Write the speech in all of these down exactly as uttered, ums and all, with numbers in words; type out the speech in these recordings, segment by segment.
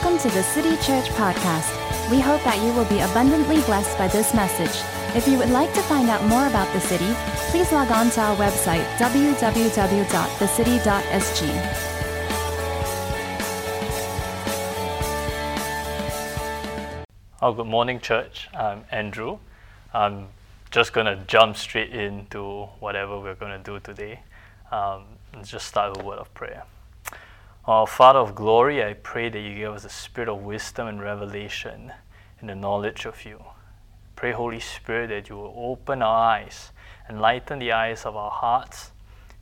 Welcome to the City Church Podcast. We hope that you will be abundantly blessed by this message. If you would like to find out more about the city, please log on to our website, w w w dot the city dot s g. Oh, good morning, church. I'm Andrew. I'm just going to jump straight into whatever we're going to do today. Um, let's just start with a word of prayer. Our Father of glory, I pray that you give us a spirit of wisdom and revelation and the knowledge of you. Pray, Holy Spirit, that you will open our eyes, enlighten the eyes of our hearts,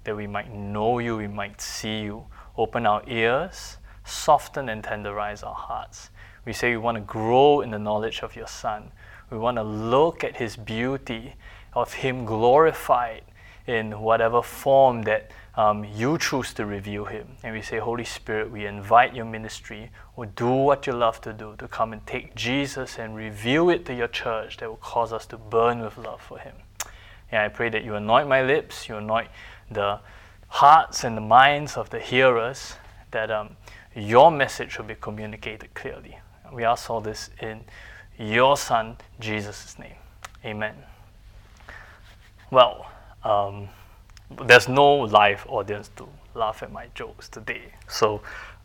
that we might know you, we might see you. Open our ears, soften and tenderize our hearts. We say we want to grow in the knowledge of your Son. We want to look at his beauty, of him glorified in whatever form that Um, you choose to reveal him. And we say, Holy Spirit, we invite your ministry, or do what you love to do, to come and take Jesus and reveal it to your church that will cause us to burn with love for him. And I pray that you anoint my lips, you anoint the hearts and the minds of the hearers, that um, your message will be communicated clearly. We ask all this in your Son, Jesus' name. Amen. Well, um, there's no live audience to laugh at my jokes today, so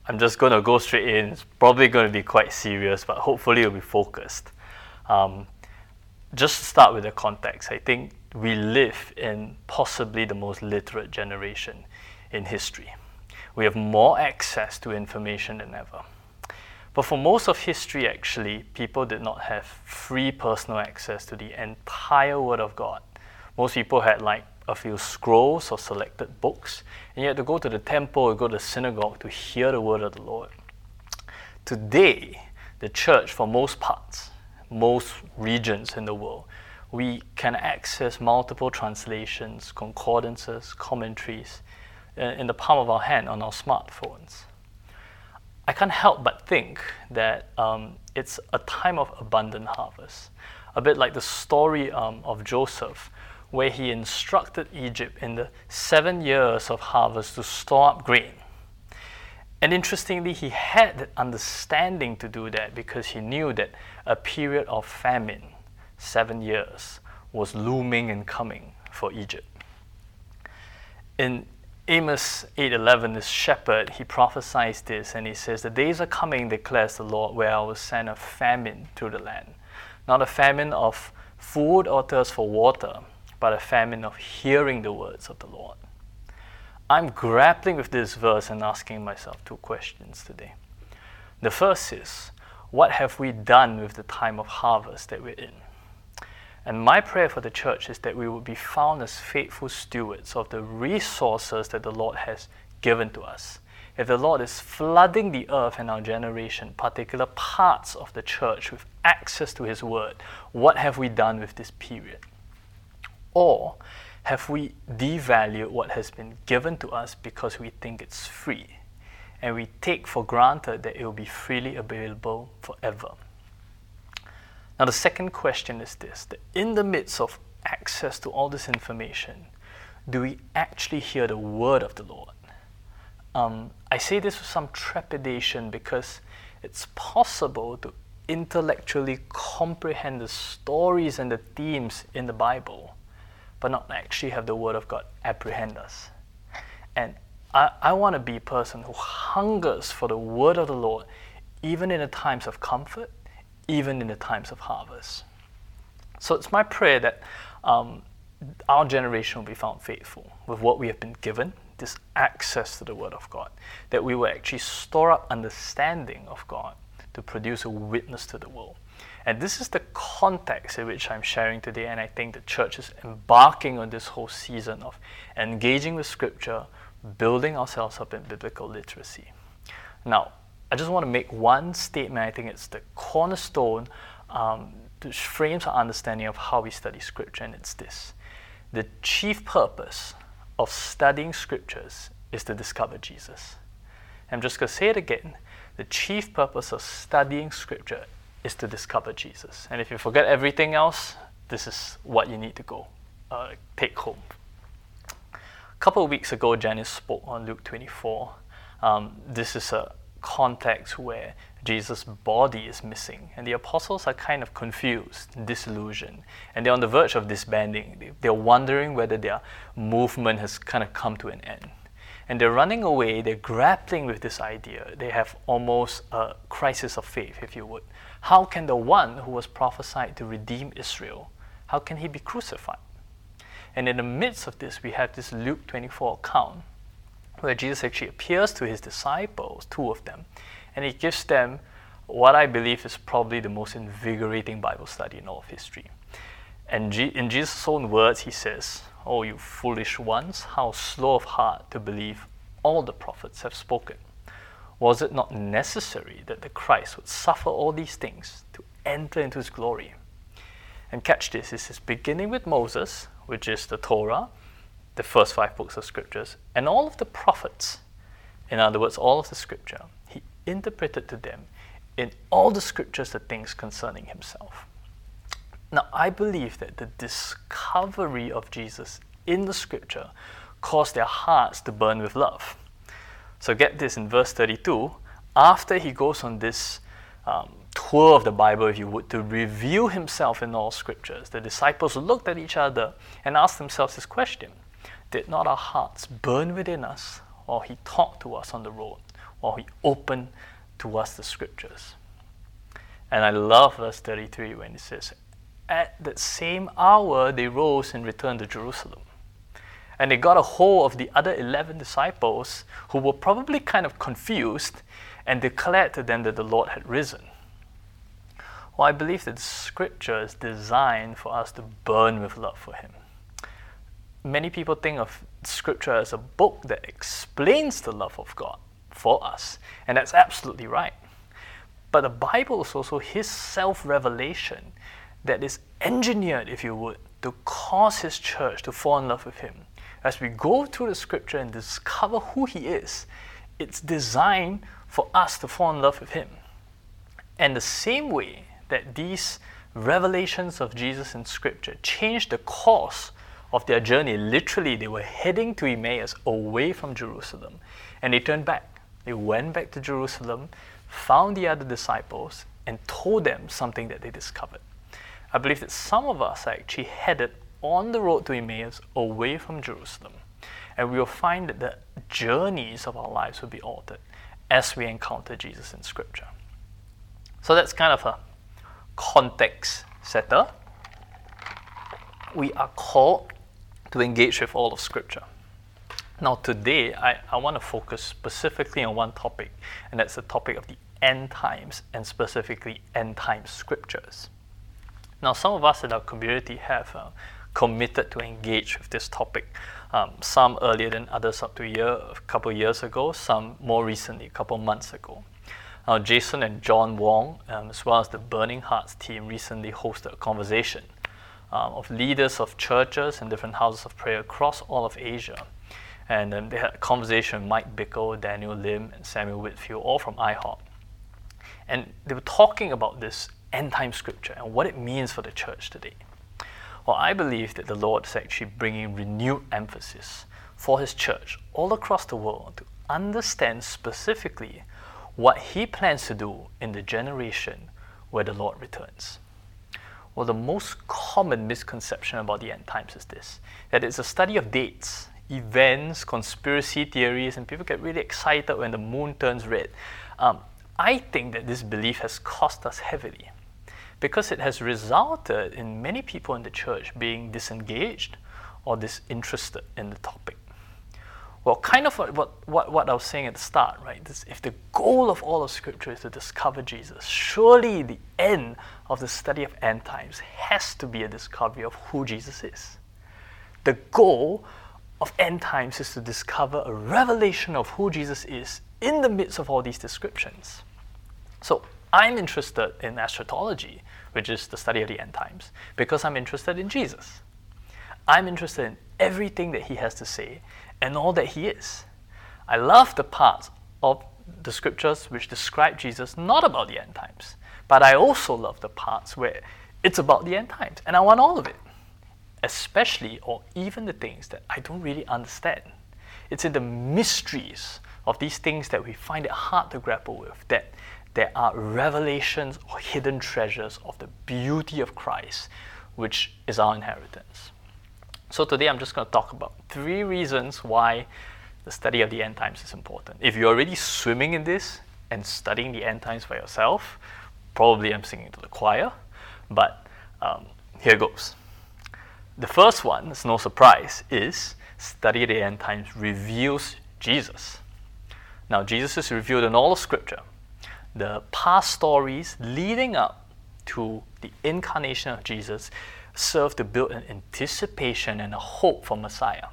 I'm just going to go straight in. It's probably going to be quite serious, but hopefully it'll be focused. Um, just to start with the context, I think we live in possibly the most literate generation in history. We have more access to information than ever. But for most of history, actually, people did not have free personal access to the entire Word of God. Most people had like a few scrolls or selected books, and you had to go to the temple or go to the synagogue to hear the word of the Lord. Today, the church, for most parts, most regions in the world, we can access multiple translations, concordances, commentaries in the palm of our hand on our smartphones. I can't help but think that um, it's a time of abundant harvest, a bit like the story um, of Joseph, where he instructed Egypt in the seven years of harvest to store up grain. And interestingly, he had the understanding to do that because he knew that a period of famine, seven years, was looming and coming for Egypt. In Amos eight eleven, this shepherd, he prophesies this and he says, "The days are coming, declares the Lord, where I will send a famine through the land. Not a famine of food or thirst for water, but a famine of hearing the words of the Lord." I'm grappling with this verse and asking myself two questions today. The first is, what have we done with the time of harvest that we're in? And my prayer for the church is that we would be found as faithful stewards of the resources that the Lord has given to us. If the Lord is flooding the earth and our generation, particular parts of the church, with access to his word, what have we done with this period? Or have we devalued what has been given to us because we think it's free, and we take for granted that it will be freely available forever? Now, the second question is this, that in the midst of access to all this information, do we actually hear the word of the Lord? Um, I say this with some trepidation because it's possible to intellectually comprehend the stories and the themes in the Bible, but not actually have the Word of God apprehend us. And I, I want to be a person who hungers for the Word of the Lord, even in the times of comfort, even in the times of harvest. So it's my prayer that um, our generation will be found faithful with what we have been given, this access to the Word of God, that we will actually store up understanding of God to produce a witness to the world. And this is the context in which I'm sharing today, and I think the church is embarking on this whole season of engaging with Scripture, building ourselves up in biblical literacy. Now, I just want to make one statement. I think it's the cornerstone um, which frames our understanding of how we study Scripture, and it's this. The chief purpose of studying Scriptures is to discover Jesus. I'm just going to say it again. The chief purpose of studying Scripture is to discover Jesus. And if you forget everything else, this is what you need to go uh, take home. A couple of weeks ago, Janice spoke on Luke twenty-four. Um, this is a context where Jesus' body is missing, and the apostles are kind of confused, disillusioned, and they're on the verge of disbanding. They're wondering whether their movement has kind of come to an end. And they're running away, they're grappling with this idea. They have almost a crisis of faith, if you would. How can the one who was prophesied to redeem Israel, how can he be crucified? And in the midst of this, we have this Luke twenty-four account where Jesus actually appears to his disciples, two of them, and he gives them what I believe is probably the most invigorating Bible study in all of history. And G- in Jesus' own words, he says, "Oh, you foolish ones, how slow of heart to believe all the prophets have spoken. Was it not necessary that the Christ would suffer all these things to enter into his glory?" And catch this, this is beginning with Moses, which is the Torah, the first five books of scriptures, and all of the prophets, in other words, all of the scripture, he interpreted to them in all the scriptures the things concerning himself. Now, I believe that the discovery of Jesus in the scripture caused their hearts to burn with love. So get this, in verse thirty-two, after he goes on this um, tour of the Bible, if you would, to reveal himself in all scriptures, the disciples looked at each other and asked themselves this question: did not our hearts burn within us while he talked to us on the road, while he opened to us the scriptures? And I love verse thirty-three when it says, "At that same hour they rose and returned to Jerusalem." And they got a hold of the other eleven disciples who were probably kind of confused and declared to them that the Lord had risen. Well, I believe that the scripture is designed for us to burn with love for him. Many people think of scripture as a book that explains the love of God for us, and that's absolutely right. But the Bible is also his self-revelation that is engineered, if you would, to cause his church to fall in love with him. As we go through the scripture and discover who he is, it's designed for us to fall in love with him. And the same way that these revelations of Jesus in scripture change the course of their journey, literally they were heading to Emmaus, away from Jerusalem, and they turned back. They went back to Jerusalem, found the other disciples, and told them something that they discovered. I believe that some of us are actually headed on the road to Emmaus, away from Jerusalem, and we will find that the journeys of our lives will be altered as we encounter Jesus in scripture. So that's kind of a context setter. We are called to engage with all of scripture. Now today, I, I want to focus specifically on one topic, and that's the topic of the end times, and specifically end time scriptures. Now, some of us in our community have uh, committed to engage with this topic, um, some earlier than others up to a, year, a couple of years ago, some more recently, a couple of months ago. Now, Jason and John Wong, um, as well as the Burning Hearts team, recently hosted a conversation um, of leaders of churches and different houses of prayer across all of Asia. And um, they had a conversation with Mike Bickle, Daniel Lim, and Samuel Whitfield, all from I HOP. And they were talking about this end-time scripture and what it means for the church today. Well, I believe that the Lord is actually bringing renewed emphasis for his church all across the world to understand specifically what he plans to do in the generation where the Lord returns. Well, the most common misconception about the end times is this, that it's a study of dates, events, conspiracy theories, and people get really excited when the moon turns red. Um, I think that this belief has cost us heavily, because it has resulted in many people in the church being disengaged or disinterested in the topic. Well, kind of what, what, what I was saying at the start, right? This, if the goal of all of Scripture is to discover Jesus, surely the end of the study of end times has to be a discovery of who Jesus is. The goal of end times is to discover a revelation of who Jesus is in the midst of all these descriptions. So I'm interested in eschatology, which is the study of the end times, because I'm interested in Jesus. I'm interested in everything that he has to say and all that he is. I love the parts of the scriptures which describe Jesus not about the end times, but I also love the parts where it's about the end times, and I want all of it, especially or even the things that I don't really understand. It's in the mysteries of these things that we find it hard to grapple with that there are revelations or hidden treasures of the beauty of Christ, which is our inheritance. So today I'm just going to talk about three reasons why the study of the end times is important. If you're already swimming in this and studying the end times by yourself, probably I'm singing to the choir, but um, here goes. The first one, it's no surprise, is study of the end times reveals Jesus. Now, Jesus is revealed in all of Scripture. The past stories leading up to the incarnation of Jesus serve to build an anticipation and a hope for Messiah.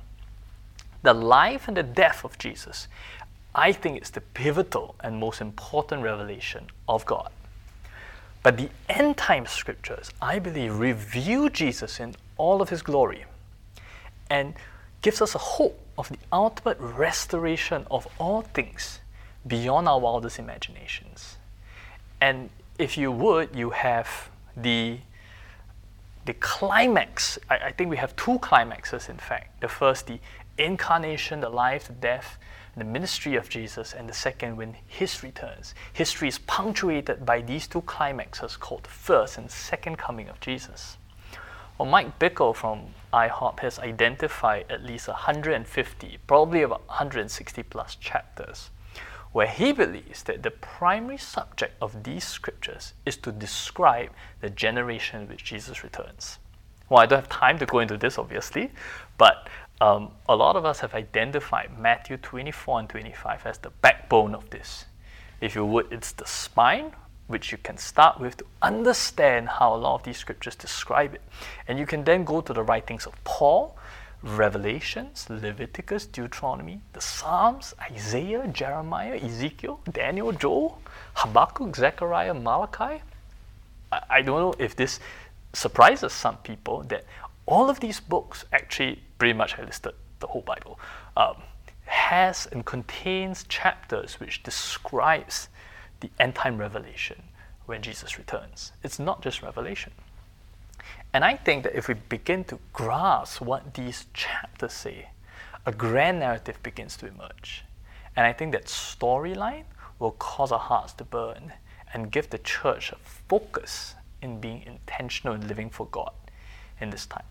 The life and the death of Jesus, I think, is the pivotal and most important revelation of God. But the end time scriptures, I believe, reveal Jesus in all of his glory and gives us a hope of the ultimate restoration of all things beyond our wildest imaginations. And if you would, you have the the climax. I, I think we have two climaxes, in fact. The first, the incarnation, the life, the death, the ministry of Jesus, and the second, when his returns. History is punctuated by these two climaxes called the first and second coming of Jesus. Well, Mike Bickle from I HOP has identified at least one hundred fifty, probably about one hundred sixty plus chapters, where he believes that the primary subject of these scriptures is to describe the generation in which Jesus returns. Well, I don't have time to go into this, obviously, but um, a lot of us have identified Matthew twenty-four and twenty-five as the backbone of this. If you would, it's the spine, which you can start with to understand how a lot of these scriptures describe it. And you can then go to the writings of Paul, Revelations, Leviticus, Deuteronomy, the Psalms, Isaiah, Jeremiah, Ezekiel, Daniel, Joel, Habakkuk, Zechariah, Malachi. I, I don't know if this surprises some people that all of these books, actually pretty much I listed the whole Bible, um, has and contains chapters which describes the end-time revelation when Jesus returns. It's not just Revelation. And I think that if we begin to grasp what these chapters say, a grand narrative begins to emerge. And I think that storyline will cause our hearts to burn and give the church a focus in being intentional in living for God in this time.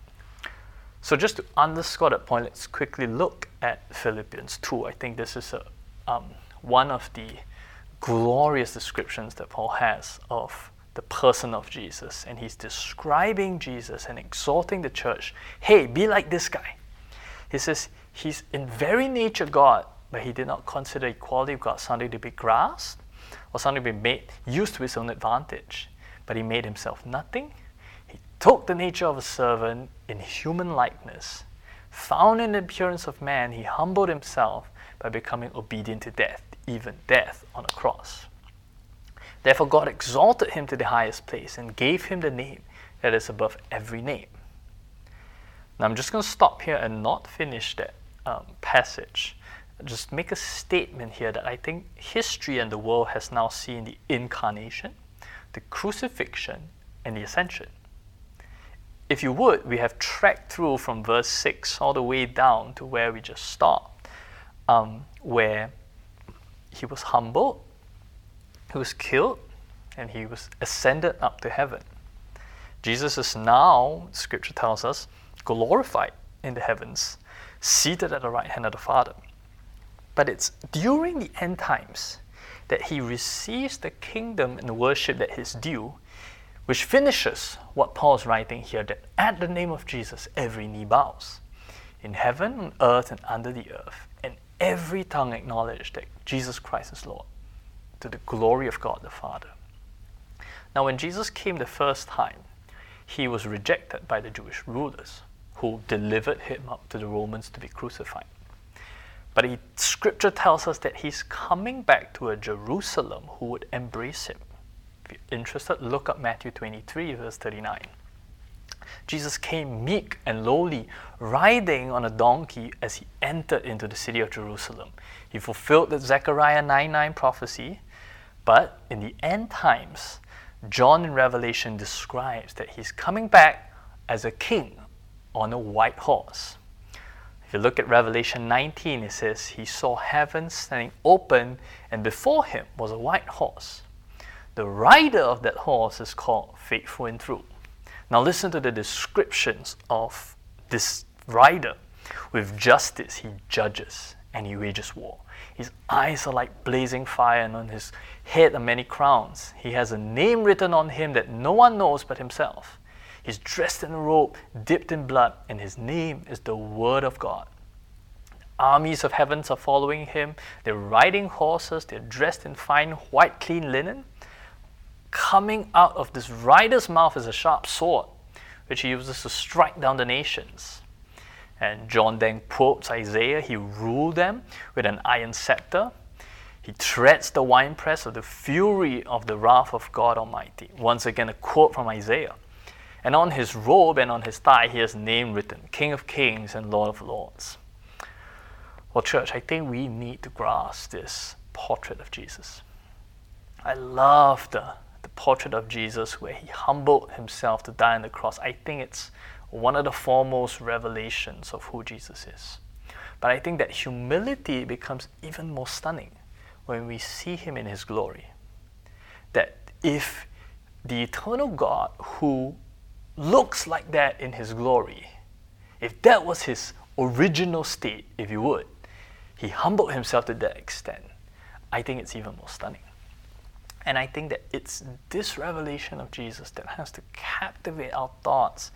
So just to underscore that point, let's quickly look at Philippians two. I think this is a, um, one of the glorious descriptions that Paul has of the person of Jesus, and he's describing Jesus and exhorting the church, hey, be like this guy. He says he's in very nature God, but he did not consider equality with God something to be grasped or something to be made, used to his own advantage, but he made himself nothing. He took the nature of a servant in human likeness. Found in the appearance of man, he humbled himself by becoming obedient to death, even death on a cross. Therefore God exalted him to the highest place and gave him the name that is above every name. Now I'm just going to stop here and not finish that um, passage. Just make a statement here that I think history and the world has now seen the incarnation, the crucifixion, and the ascension. If you would, we have tracked through from verse six all the way down to where we just stopped, um, where he was humbled, he was killed, and he was ascended up to heaven. Jesus is now, Scripture tells us, glorified in the heavens, seated at the right hand of the Father. But it's during the end times that he receives the kingdom and the worship that is due, which finishes what Paul's writing here, that at the name of Jesus every knee bows, in heaven, on earth, and under the earth, and every tongue acknowledges that Jesus Christ is Lord, to the glory of God the Father. Now when Jesus came the first time, he was rejected by the Jewish rulers who delivered him up to the Romans to be crucified. But he, Scripture tells us that he's coming back to a Jerusalem who would embrace him. If you're interested, look up Matthew twenty-three, verse thirty-nine. Jesus came meek and lowly, riding on a donkey as he entered into the city of Jerusalem. He fulfilled the Zechariah nine nine prophecy, but in the end times, John in Revelation describes that he's coming back as a king on a white horse. If you look at Revelation nineteen, it says, he saw heaven standing open, and before him was a white horse. The rider of that horse is called Faithful and True. Now listen to the descriptions of this rider. With justice he judges and he wages war. His eyes are like blazing fire, and on his head are many crowns. He has a name written on him that no one knows but himself. He's dressed in a robe, dipped in blood, and his name is the Word of God. Armies of heavens are following him. They're riding horses. They're dressed in fine white clean linen. Coming out of this rider's mouth is a sharp sword, which he uses to strike down the nations. And John then quotes Isaiah, he ruled them with an iron scepter. He treads the winepress of the fury of the wrath of God Almighty. Once again, a quote from Isaiah. And on his robe and on his thigh, he has a name written, King of Kings and Lord of Lords. Well, church, I think we need to grasp this portrait of Jesus. I love the, the portrait of Jesus where he humbled himself to die on the cross. I think it's one of the foremost revelations of who Jesus is. But I think that humility becomes even more stunning when we see him in his glory. That if the eternal God who looks like that in his glory, if that was his original state, if you would, he humbled himself to that extent, I think it's even more stunning. And I think that it's this revelation of Jesus that has to captivate our thoughts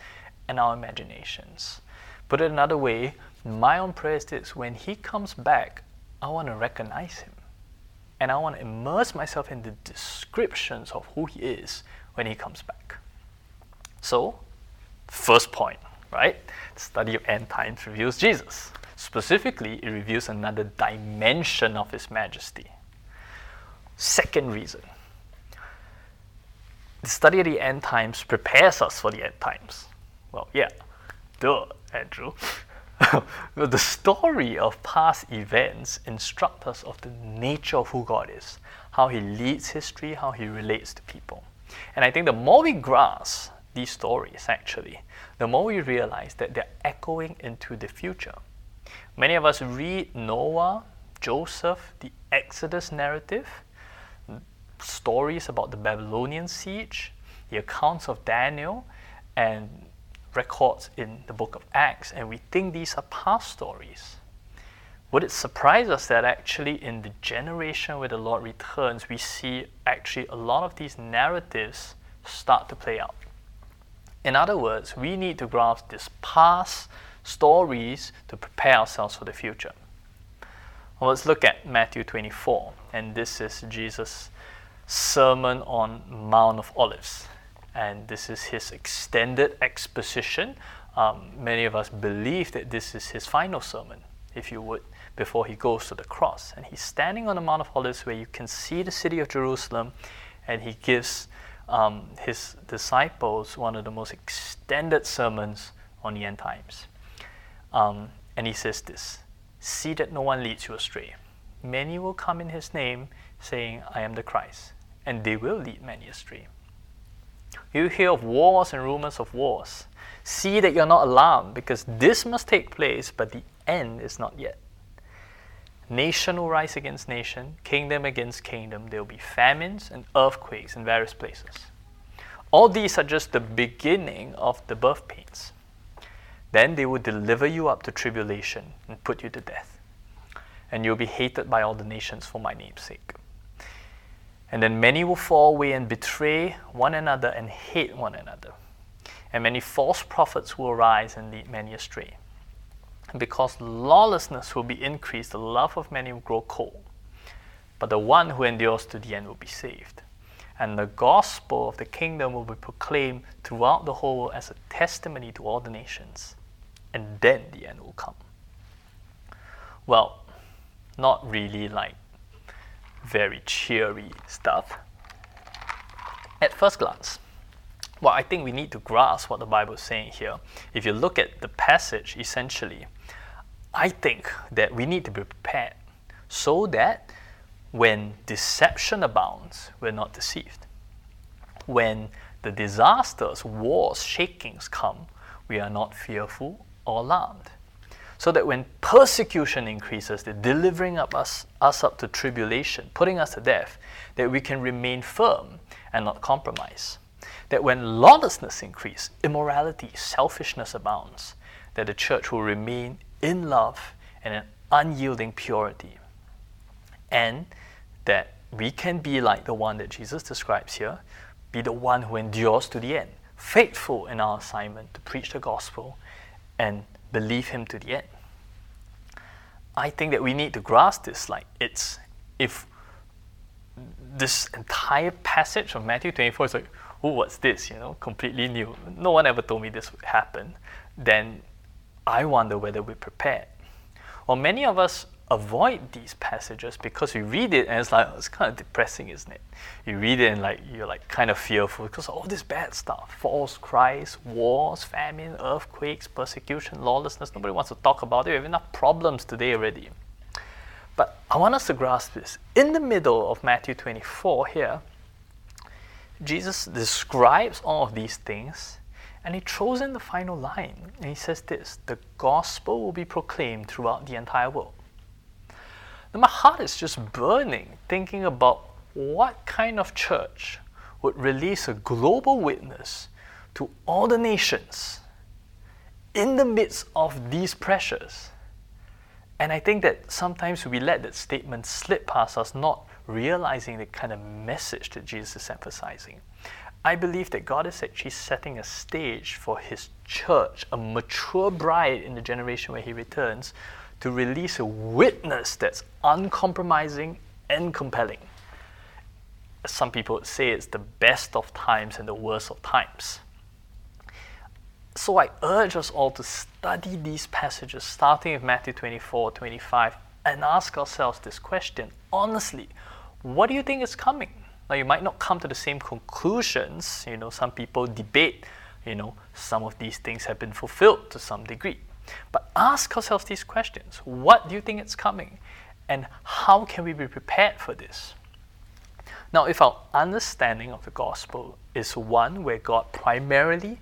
and our imaginations. Put it another way, my own prayer is this: when he comes back, I want to recognize him. And I want to immerse myself in the descriptions of who he is when he comes back. So, first point, right? The study of end times reveals Jesus. Specifically, it reveals another dimension of his majesty. Second reason, the study of the end times prepares us for the end times. Well, yeah, duh, Andrew. The story of past events instruct us of the nature of who God is, how he leads history, how he relates to people. And I think the more we grasp these stories, actually, the more we realize that they're echoing into the future. Many of us read Noah, Joseph, the Exodus narrative, stories about the Babylonian siege, the accounts of Daniel, and records in the book of Acts, and we think these are past stories. Would it surprise us that actually in the generation where the Lord returns, we see actually a lot of these narratives start to play out? In other words, we need to grasp these past stories to prepare ourselves for the future. Well, let's look at Matthew twenty-four, and this is Jesus' Sermon on Mount of Olives. And this is his extended exposition. Um, many of us believe that this is his final sermon, if you would, before he goes to the cross. And he's standing on the Mount of Olives where you can see the city of Jerusalem, and he gives um, his disciples one of the most extended sermons on the end times. Um, and he says this, "See that no one leads you astray. Many will come in his name, saying, 'I am the Christ,' and they will lead many astray. You hear of wars and rumors of wars. See that you're not alarmed, because this must take place, but the end is not yet. Nation will rise against nation, kingdom against kingdom. There will be famines and earthquakes in various places. All these are just the beginning of the birth pains. Then they will deliver you up to tribulation and put you to death. And you'll be hated by all the nations for my name's sake. And then many will fall away and betray one another and hate one another. And many false prophets will arise and lead many astray. And because lawlessness will be increased, the love of many will grow cold. But the one who endures to the end will be saved. And the gospel of the kingdom will be proclaimed throughout the whole world as a testimony to all the nations. And then the end will come." Well, not really like very cheery stuff at first glance. Well, I think we need to grasp what the Bible is saying here. If you look at the passage, essentially, I think that we need to be prepared so that when deception abounds, we're not deceived. When the disasters, wars, shakings come, we are not fearful or alarmed. so that when persecution increases, they're delivering up us, us up to tribulation, putting us to death, that we can remain firm and not compromise. That when lawlessness increases, immorality, selfishness abounds, that the church will remain in love and in unyielding purity. And that we can be like the one that Jesus describes here, be the one who endures to the end, faithful in our assignment to preach the gospel and believe him to the end. I think that we need to grasp this. Like, it's, if this entire passage of Matthew twenty-four is like, oh, what's this? You know, completely new. No one ever told me this would happen. Then I wonder whether we're prepared. Well, many of us avoid these passages because we read it and it's like, oh, it's kind of depressing, isn't it? You read it and like you're like kind of fearful because of all this bad stuff. False cries, wars, famine, earthquakes, persecution, lawlessness. Nobody wants to talk about it. We have enough problems today already. But I want us to grasp this. In the middle of Matthew twenty-four here, Jesus describes all of these things and he throws in the final line and he says this: the gospel will be proclaimed throughout the entire world. Now, my heart is just burning thinking about what kind of church would release a global witness to all the nations in the midst of these pressures. And I think that sometimes we let that statement slip past us, not realizing the kind of message that Jesus is emphasizing. I believe that God is actually setting a stage for his church, a mature bride in the generation where he returns, to release a witness that's uncompromising and compelling. Some people would say it's the best of times and the worst of times. So I urge us all to study these passages, starting with Matthew twenty-four, twenty-five, and ask ourselves this question. Honestly, what do you think is coming? Now, you might not come to the same conclusions. You know, some people debate, you know, some of these things have been fulfilled to some degree. But ask ourselves these questions. What do you think is coming? And how can we be prepared for this? Now, if our understanding of the gospel is one where God primarily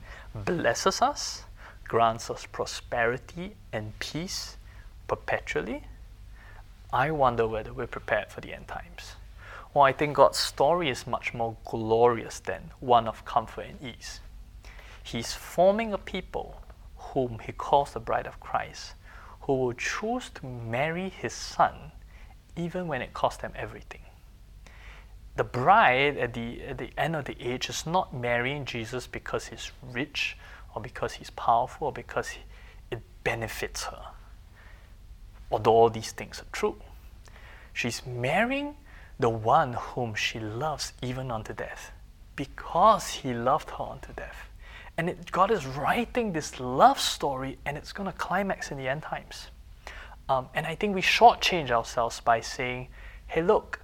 blesses us, grants us prosperity and peace perpetually, I wonder whether we're prepared for the end times. Well, I think God's story is much more glorious than one of comfort and ease. He's forming a people whom he calls the bride of Christ, who will choose to marry his son even when it costs them everything. The bride at the, at the end of the age is not marrying Jesus because he's rich or because he's powerful or because he, it benefits her. Although all these things are true, she's marrying the one whom she loves even unto death, because he loved her unto death. And it, God is writing this love story, and it's going to climax in the end times. Um, and I think we shortchange ourselves by saying, hey, look,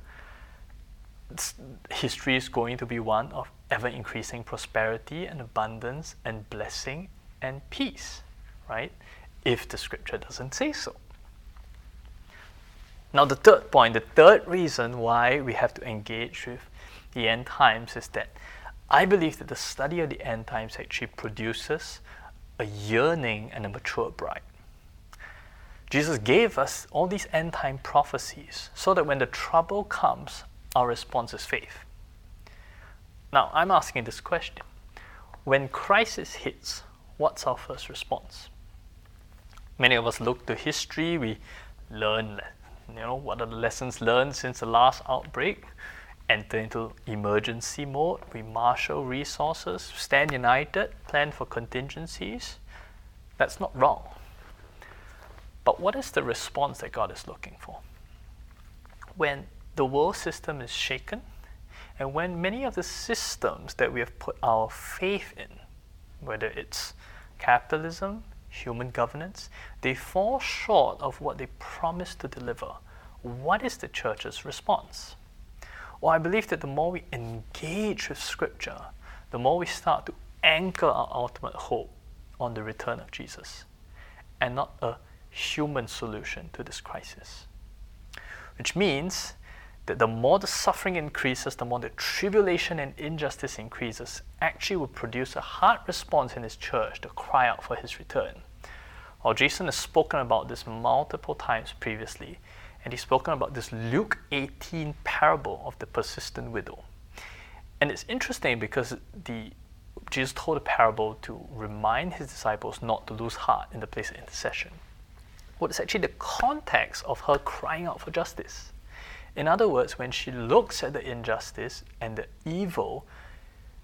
history is going to be one of ever-increasing prosperity and abundance and blessing and peace, right? If the scripture doesn't say so. Now, the third point, the third reason why we have to engage with the end times is that I believe that the study of the end times actually produces a yearning and a mature bride. Jesus gave us all these end time prophecies so that when the trouble comes, our response is faith. Now, I'm asking this question. When crisis hits, what's our first response? Many of us look to history, we learn, you know, what are the lessons learned since the last outbreak? Enter into emergency mode, we marshal resources, stand united, plan for contingencies. That's not wrong. But what is the response that God is looking for? When the world system is shaken, and when many of the systems that we have put our faith in, whether it's capitalism, human governance, they fall short of what they promised to deliver, what is the church's response? Well, I believe that the more we engage with Scripture, the more we start to anchor our ultimate hope on the return of Jesus, and not a human solution to this crisis. Which means that the more the suffering increases, the more the tribulation and injustice increases, actually will produce a hard response in his church to cry out for his return. Well, Jason has spoken about this multiple times previously, and he's spoken about this Luke eighteen parable of the persistent widow. And it's interesting because the Jesus told a parable to remind his disciples not to lose heart in the place of intercession. Well, it's actually the context of her crying out for justice. In other words, when she looks at the injustice and the evil,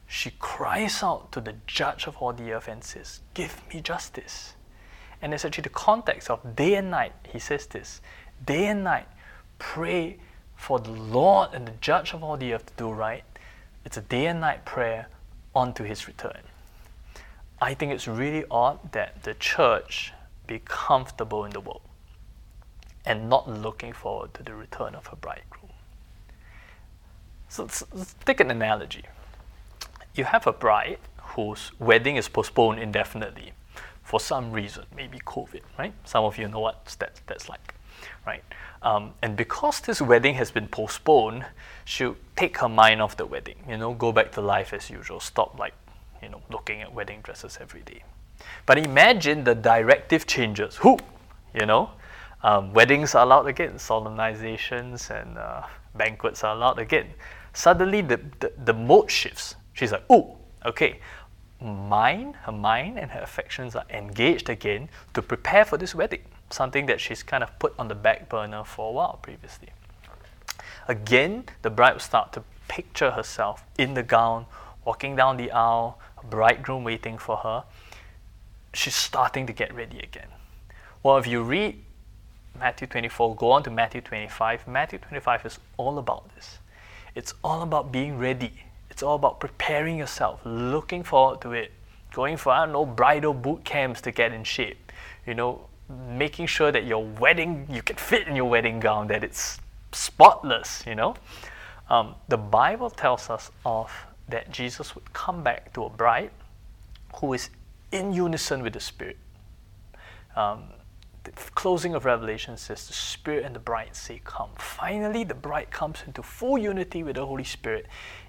she cries out to the judge of all the earth and says, "Give me justice." And it's actually the context of day and night, he says this, day and night, pray for the Lord and the judge of all the earth to do right. It's a day and night prayer onto his return. I think it's really odd that the church be comfortable in the world and not looking forward to the return of her bridegroom. So let's, let's take an analogy. You have a bride whose wedding is postponed indefinitely for some reason, maybe COVID, right? Some of you know what that, that's like, right? Um, and because this wedding has been postponed, she'll take her mind off the wedding, you know, go back to life as usual, stop like, you know, looking at wedding dresses every day. But imagine the directive changes. Who, you know? Um, weddings are allowed again, solemnizations and uh, banquets are allowed again. Suddenly the, the, the mode shifts. She's like, oh, okay, mine, her mind and her affections are engaged again to prepare for this wedding, something that she's kind of put on the back burner for a while previously. Again, the bride will start to picture herself in the gown, walking down the aisle, a bridegroom waiting for her. She's starting to get ready again. Well, if you read Matthew twenty-four, go on to Matthew twenty-five. Matthew twenty-five is all about this. It's all about being ready. It's all about preparing yourself, looking forward to it, going for, I don't know, bridal boot camps to get in shape, you know, making sure that your wedding, you can fit in your wedding gown, that it's spotless, you know. Um, the Bible tells us of that Jesus would come back to a bride who is in unison with the Spirit. Um, The closing of Revelation says the Spirit and the bride say come. Finally, the bride comes into full unity with the Holy Spirit,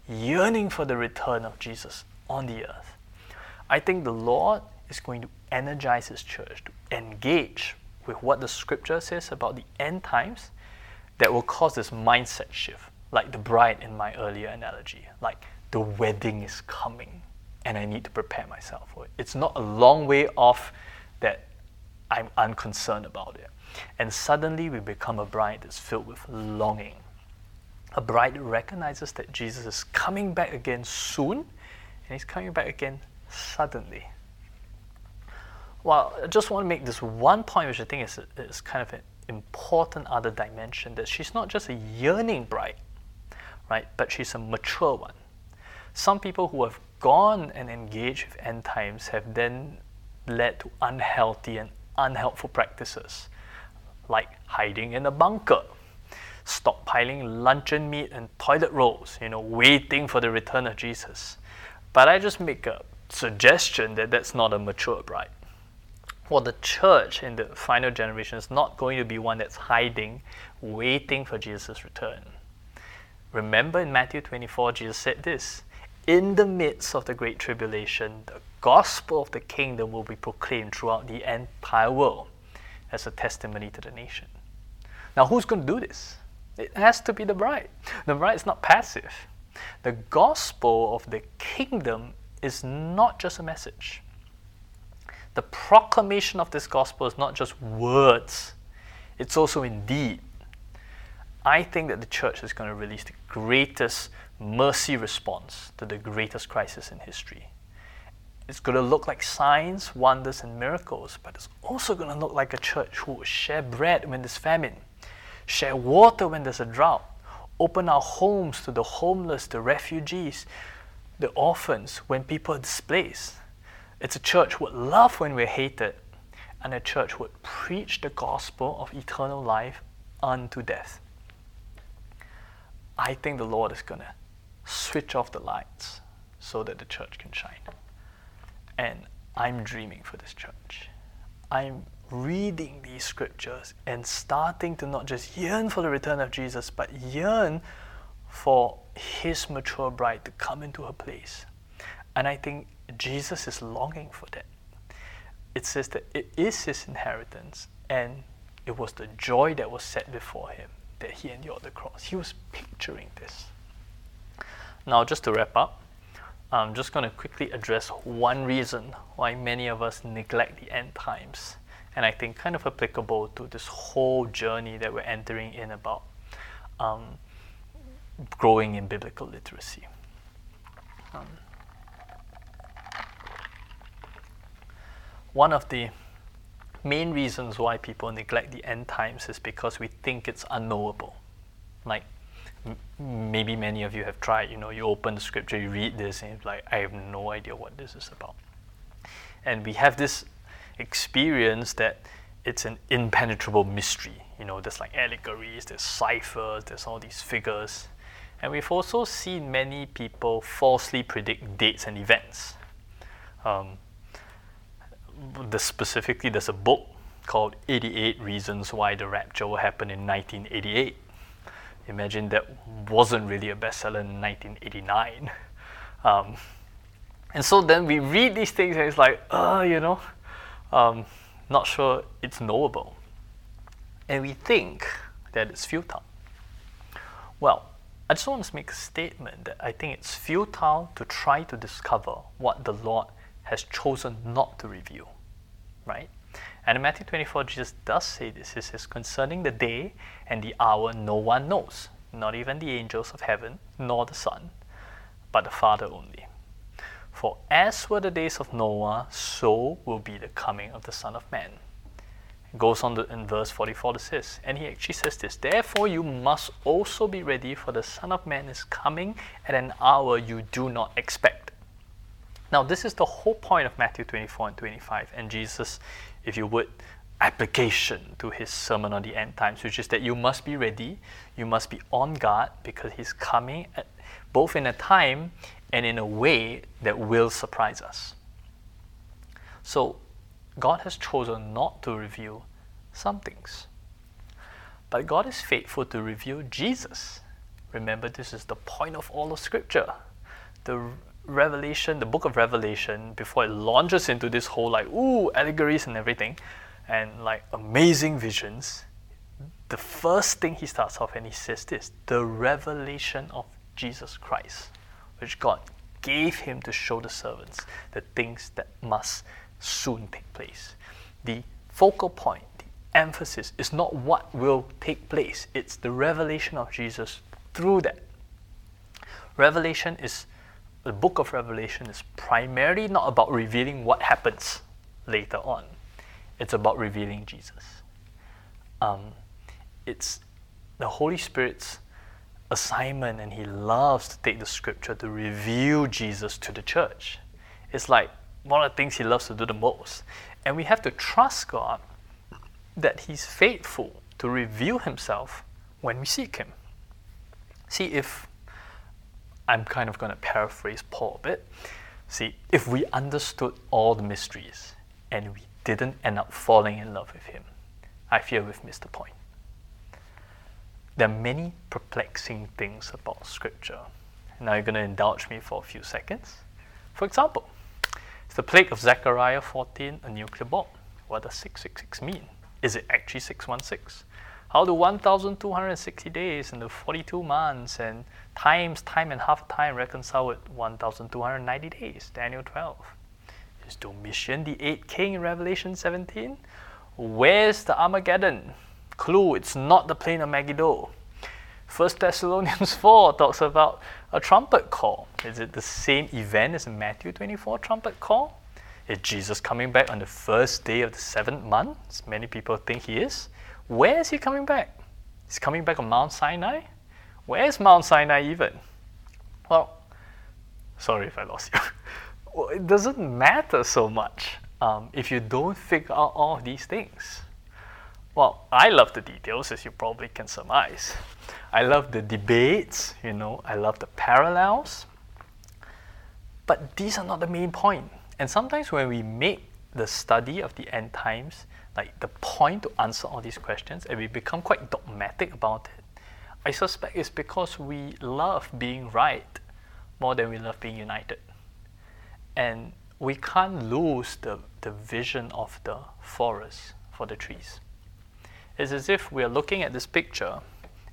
yearning for the return of Jesus on the earth. I think the Lord is going to energize His church to engage with what the Scripture says about the end times that will cause this mindset shift, like the bride in my earlier analogy, like the wedding is coming and I need to prepare myself for it. It's not a long way off that I'm unconcerned about it. And suddenly we become a bride that's filled with longing. A bride that recognizes that Jesus is coming back again soon, and He's coming back again suddenly. Well, I just want to make this one point, which I think is, is kind of an important other dimension, that she's not just a yearning bride, right? But she's a mature one. Some people who have gone and engaged with end times have then led to unhealthy and unhelpful practices like hiding in a bunker, stockpiling luncheon meat and toilet rolls, you know, waiting for the return of Jesus. But I just make a suggestion that that's not a mature bride. Well, the church in the final generation is not going to be one that's hiding, waiting for Jesus' return. Remember in Matthew twenty-four, Jesus said this, in the midst of the Great Tribulation, the gospel of the kingdom will be proclaimed throughout the entire world as a testimony to the nation. Now, who's going to do this? It has to be the bride. The bride is not passive. The gospel of the kingdom is not just a message. The proclamation of this gospel is not just words. It's also in deed. I think that the church is going to release the greatest mercy response to the greatest crisis in history. It's going to look like signs, wonders, and miracles, but it's also going to look like a church who will share bread when there's famine, share water when there's a drought, open our homes to the homeless, the refugees, the orphans, when people are displaced. It's a church who would love when we're hated, and a church who would preach the gospel of eternal life unto death. I think the Lord is going to switch off the lights so that the church can shine. And I'm dreaming for this church. I'm reading these scriptures and starting to not just yearn for the return of Jesus, but yearn for His mature bride to come into her place. And I think Jesus is longing for that. it says that it is his inheritance, and it was the joy that was set before him that he endured the cross. He was picturing this. Now, just to wrap up, I'm just going to quickly address one reason why many of us neglect the end times, and I think kind of applicable to this whole journey that we're entering in about um, growing in biblical literacy. Um, one of the main reasons why people neglect the end times is because we think it's unknowable. Like, m- maybe many of you have tried, you know, you open the scripture, you read this, and it's like, I have no idea what this is about. And we have this experience that it's an impenetrable mystery. You know, there's like allegories, there's ciphers, there's all these figures. And we've also seen many people falsely predict dates and events. Um, the specifically, there's a book called eighty-eight Reasons Why the Rapture Will Happen in nineteen eighty-eight. Imagine that wasn't really a bestseller in nineteen eighty-nine. Um, and so then we read these things and it's like, uh, you know, um, not sure it's knowable. And we think that it's futile. Well, I just want to make a statement that I think it's futile to try to discover what the Lord has chosen not to reveal, right? And in Matthew twenty-four, Jesus does say this. He says, concerning the day and the hour no one knows, not even the angels of heaven, nor the Son, but the Father only. For as were the days of Noah, so will be the coming of the Son of Man. It goes on to, in verse forty-four, to says, and he actually says this, therefore you must also be ready, for the Son of Man is coming at an hour you do not expect. Now, this is the whole point of Matthew twenty-four and twenty-five, and Jesus, if you would, application to his sermon on the end times, which is that you must be ready, you must be on guard, because he's coming at, both in a time and in a way that will surprise us. So, God has chosen not to reveal some things. But God is faithful to reveal Jesus. Remember, this is the point of all of Scripture. The Revelation, the book of Revelation, before it launches into this whole like, ooh, allegories and everything, and like amazing visions, the first thing he starts off and he says this, the revelation of Jesus Christ, which God gave him to show the servants the things that must soon take place. The focal point, the emphasis is not what will take place, it's the revelation of Jesus through that. Revelation is The book of Revelation is primarily not about revealing what happens later on. It's about revealing Jesus. Um, it's the Holy Spirit's assignment, and he loves to take the scripture to reveal Jesus to the church. It's like one of the things he loves to do the most. And we have to trust God that he's faithful to reveal himself when we seek him. See, if I'm kind of going to paraphrase Paul a bit. See, if we understood all the mysteries and we didn't end up falling in love with him, I fear we've missed the point. There are many perplexing things about Scripture. Now you're going to indulge me for a few seconds. For example, it's the plague of Zechariah fourteen, a nuclear bomb. What does six six six mean? Is it actually six one six? How do one thousand two hundred sixty days and the forty-two months and times, time and half time reconcile with one thousand two hundred ninety days? Daniel twelve. Is Domitian the eighth king in Revelation seventeen? Where's the Armageddon? Clue, it's not the plain of Megiddo. First Thessalonians four talks about a trumpet call. Is it the same event as in Matthew twenty-four, trumpet call? Is Jesus coming back on the first day of the seventh month? As many people think he is. Where is he coming back? He's coming back on Mount Sinai? Where is Mount Sinai even? Well, sorry if I lost you. Well, it doesn't matter so much um, if you don't figure out all of these things. Well, I love the details, as you probably can surmise. I love the debates, you know, I love the parallels. But these are not the main point. And sometimes when we make the study of the end times like the point to answer all these questions, and we become quite dogmatic about it, I suspect it's because we love being right more than we love being united. And we can't lose the, the vision of the forest for the trees. It's as if we are looking at this picture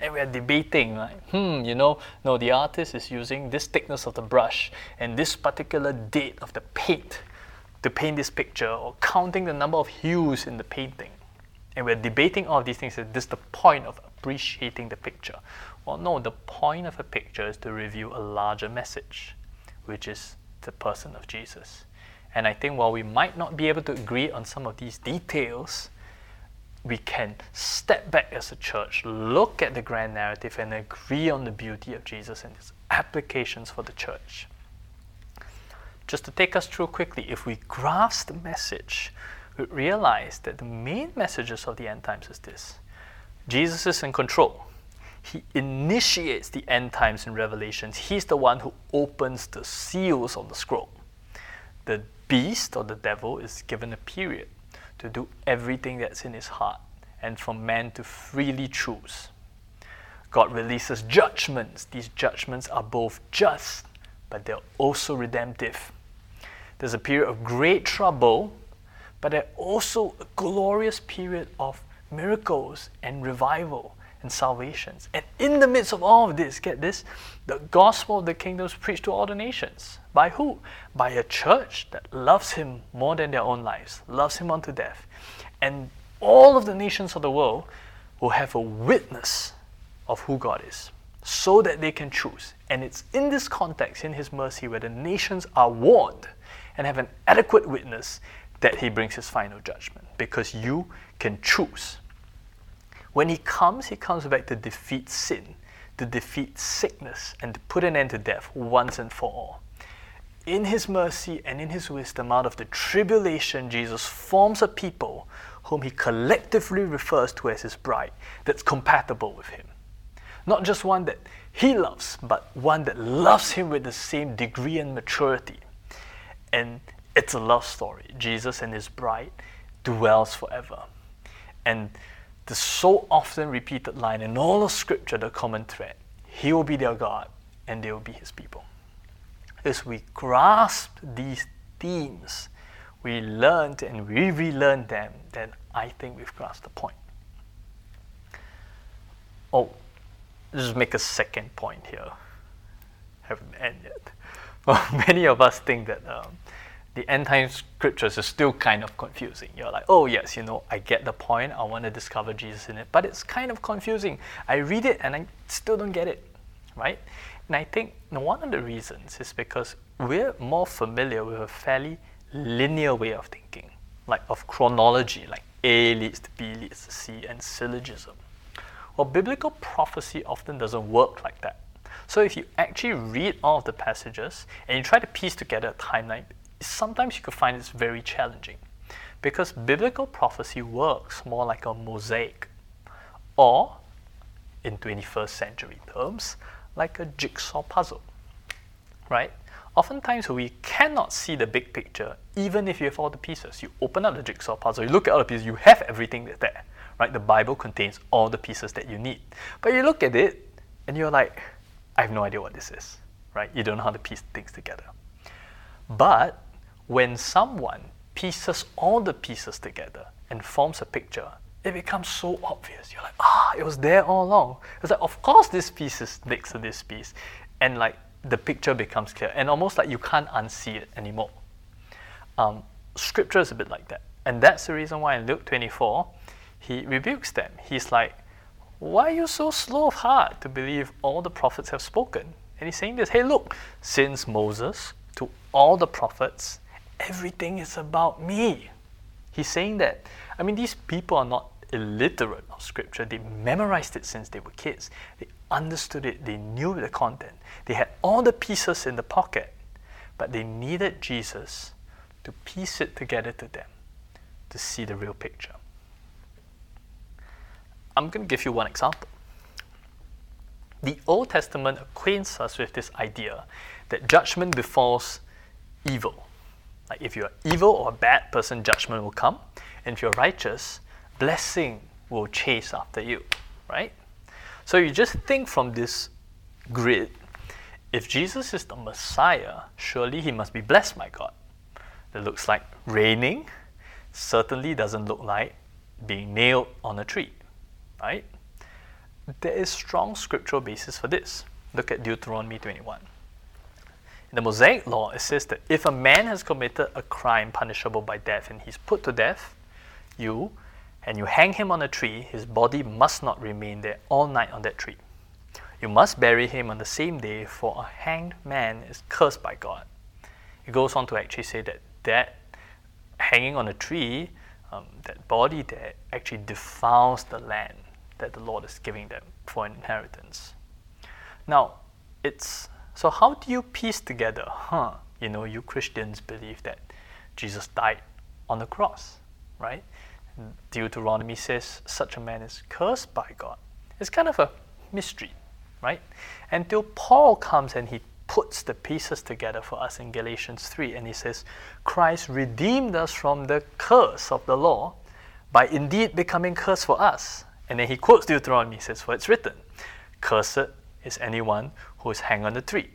and we are debating, right? Hmm, you know, no, the artist is using this thickness of the brush and this particular date of the paint to paint this picture, or counting the number of hues in the painting. And we're debating all of these things. Is this the point of appreciating the picture? Well, no, the point of a picture is to reveal a larger message, which is the person of Jesus. And I think while we might not be able to agree on some of these details, we can step back as a church, look at the grand narrative, and agree on the beauty of Jesus and its applications for the church. Just to take us through quickly, if we grasp the message, we realize that the main messages of the end times is this. Jesus is in control. He initiates the end times in Revelations. He's the one who opens the seals on the scroll. The beast or the devil is given a period to do everything that's in his heart and for man to freely choose. God releases judgments. These judgments are both just, but they're also redemptive. There's a period of great trouble, but there's also a glorious period of miracles and revival and salvations. And in the midst of all of this, get this, the gospel of the kingdom is preached to all the nations. By who? By a church that loves him more than their own lives, loves him unto death. And all of the nations of the world will have a witness of who God is, so that they can choose. And it's in this context, in his mercy, where the nations are warned and have an adequate witness, that he brings his final judgment, because you can choose. When he comes, he comes back to defeat sin, to defeat sickness, and to put an end to death once and for all. In his mercy and in his wisdom, out of the tribulation, Jesus forms a people whom he collectively refers to as his bride, that's compatible with him. Not just one that he loves, but one that loves him with the same degree and maturity. And it's a love story. Jesus and his bride dwells forever. And the so often repeated line in all of Scripture, the common thread, he will be their God and they will be his people. As we grasp these themes, we learned and we relearned them, then I think we've grasped the point. Oh, just make a second point here. Haven't ended yet. Well, many of us think that um, the end time scriptures are still kind of confusing. You're like, oh yes, you know, I get the point. I want to discover Jesus in it, but it's kind of confusing. I read it and I still don't get it, right? And I think one of the reasons is because we're more familiar with a fairly linear way of thinking, like of chronology, like A leads to B leads to C, and syllogism. Well, biblical prophecy often doesn't work like that. So if you actually read all of the passages and you try to piece together a timeline, sometimes you could find it's very challenging, because biblical prophecy works more like a mosaic, or in twenty-first century terms, like a jigsaw puzzle, right? Oftentimes we cannot see the big picture even if you have all the pieces. You open up the jigsaw puzzle, you look at all the pieces, you have everything that's there, right? The Bible contains all the pieces that you need. But you look at it and you're like, I have no idea what this is, right? You don't know how to piece things together. But when someone pieces all the pieces together and forms a picture, it becomes so obvious. You're like, ah, it was there all along. It's like, of course this piece is next to this piece. And like, the picture becomes clear. And almost like you can't unsee it anymore. Um, scripture is a bit like that. And that's the reason why in Luke twenty-four, he rebukes them. He's like, why are you so slow of heart to believe all the prophets have spoken? And he's saying this, hey look, since Moses to all the prophets, everything is about me. He's saying that. I mean, these people are not illiterate of Scripture. They memorized it since they were kids. They understood it. They knew the content. They had all the pieces in the pocket, but they needed Jesus to piece it together to them, to see the real picture. I'm going to give you one example. The Old Testament acquaints us with this idea that judgment befalls evil. Like if you're evil or a bad person, judgment will come. And if you're righteous, blessing will chase after you, right? So you just think from this grid, if Jesus is the Messiah, surely he must be blessed by God. that looks like raining certainly doesn't look like being nailed on a tree, right? There is strong scriptural basis for this. Look at Deuteronomy twenty-one. In the Mosaic law, it says that if a man has committed a crime punishable by death and he's put to death, you, and you hang him on a tree, his body must not remain there all night on that tree. You must bury him on the same day, for a hanged man is cursed by God. It goes on to actually say that that hanging on a tree, um, that body there, actually defiles the land that the Lord is giving them for an inheritance. Now, it's so how do you piece together, huh? You know, you Christians believe that Jesus died on the cross, right? Deuteronomy says such a man is cursed by God. It's kind of a mystery, right? Until Paul comes and he puts the pieces together for us in Galatians three, and he says, Christ redeemed us from the curse of the law by indeed becoming cursed for us. And then he quotes Deuteronomy, he says, for it's written, cursed is anyone who is hanged on the tree.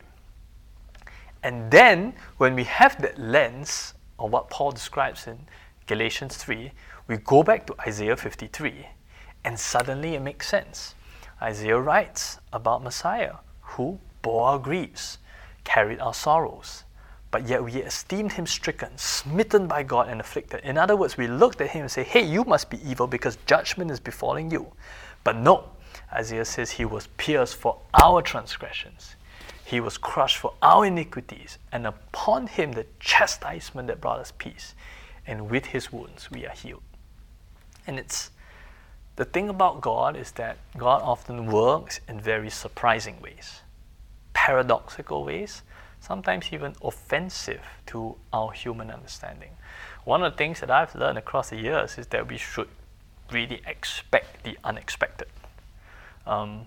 And then when we have that lens of what Paul describes in Galatians three, we go back to Isaiah fifty-three, and suddenly it makes sense. Isaiah writes about Messiah, who bore our griefs, carried our sorrows, but yet we esteemed him stricken, smitten by God, and afflicted. In other words, we looked at him and say, hey, you must be evil because judgment is befalling you. But no, Isaiah says he was pierced for our transgressions. He was crushed for our iniquities, and upon him the chastisement that brought us peace, and with his wounds we are healed. And it's the thing about God is that God often works in very surprising ways, paradoxical ways, sometimes even offensive to our human understanding. One of the things that I've learned across the years is that we should really expect the unexpected. Um,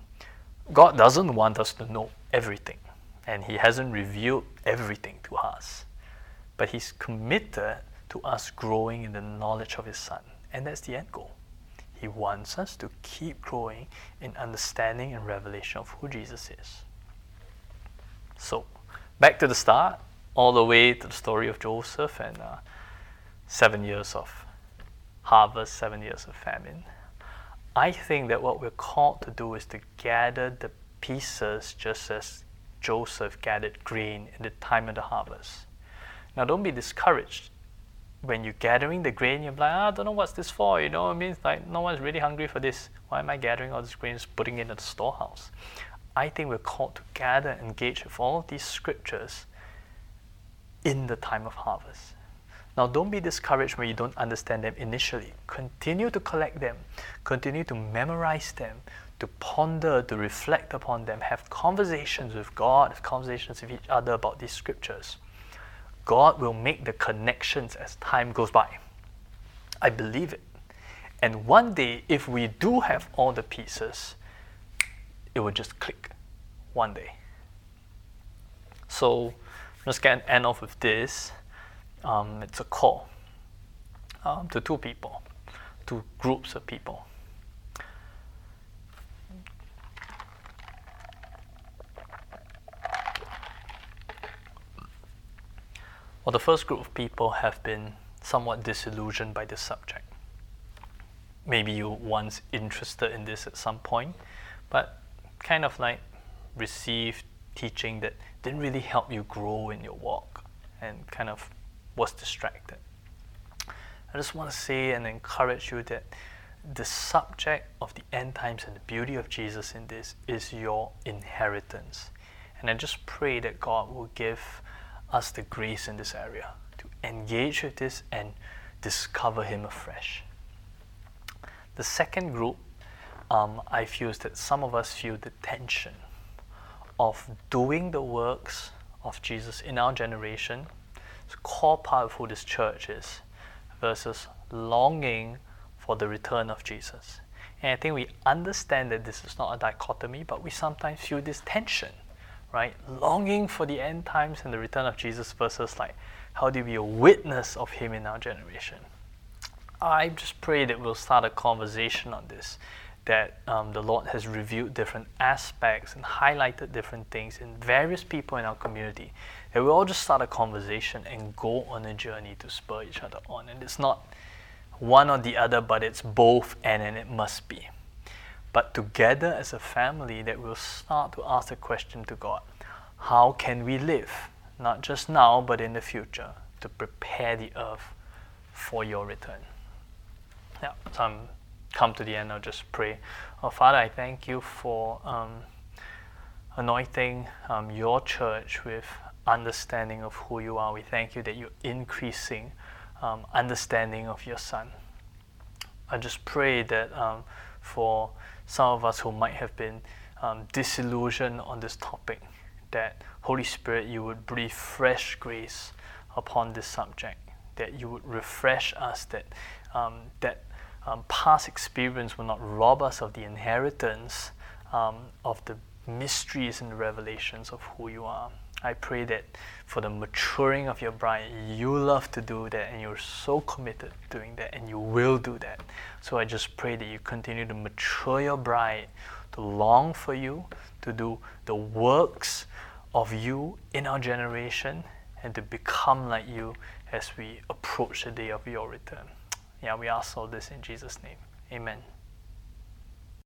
God doesn't want us to know everything, and he hasn't revealed everything to us, but he's committed to us growing in the knowledge of his Son, and that's the end goal. He wants us to keep growing in understanding and revelation of who Jesus is. So, back to the start, all the way to the story of Joseph and uh, seven years of harvest, seven years of famine. I think that what we're called to do is to gather the pieces just as Joseph gathered grain in the time of the harvest. Now, don't be discouraged. When you're gathering the grain, you're like, ah, I don't know what's this for, you know what I mean? It's like, no one's really hungry for this. Why am I gathering all this grain and putting it in the storehouse? I think we're called to gather and engage with all these scriptures in the time of harvest. Now, don't be discouraged when you don't understand them initially. Continue to collect them. Continue to memorize them, to ponder, to reflect upon them. Have conversations with God, have conversations with each other about these scriptures. God will make the connections as time goes by. I believe it. And one day, if we do have all the pieces, it will just click. One day. So, I'm just going to end off with this. Um, it's a call um, to two people, to groups of people. Well, the first group of people have been somewhat disillusioned by this subject. Maybe you were once interested in this at some point, but kind of like received teaching that didn't really help you grow in your walk and kind of was distracted. I just want to say and encourage you that the subject of the end times and the beauty of Jesus in this is your inheritance. And I just pray that God will give us the grace in this area to engage with this and discover him afresh. The second group, um, I feel is that some of us feel the tension of doing the works of Jesus in our generation. It's a core part of who this church is, versus longing for the return of Jesus. And I think we understand that this is not a dichotomy, but we sometimes feel this tension. Right? Longing for the end times and the return of Jesus versus like, how do we be a witness of him in our generation? I just pray that we'll start a conversation on this, that um, the Lord has revealed different aspects and highlighted different things in various people in our community and we all just start a conversation and go on a journey to spur each other on. And it's not one or the other, but it's both, and, and it must be. But together as a family, that we'll start to ask the question to God, how can we live, not just now, but in the future, to prepare the earth for your return? Yeah, so I'm come to the end, I'll just pray. Oh, Father, I thank you for um, anointing um, your church with understanding of who you are. We thank you that you're increasing um, understanding of your Son. I just pray that um, for some of us who might have been um, disillusioned on this topic, that Holy Spirit, you would breathe fresh grace upon this subject, that you would refresh us, that um, that um, past experience will not rob us of the inheritance um, of the mysteries and revelations of who you are. I pray that for the maturing of your bride, you love to do that, and you're so committed to doing that, and you will do that. So I just pray that you continue to mature your bride, to long for you, to do the works of you in our generation, and to become like you as we approach the day of your return. Yeah, we ask all this in Jesus' name. Amen.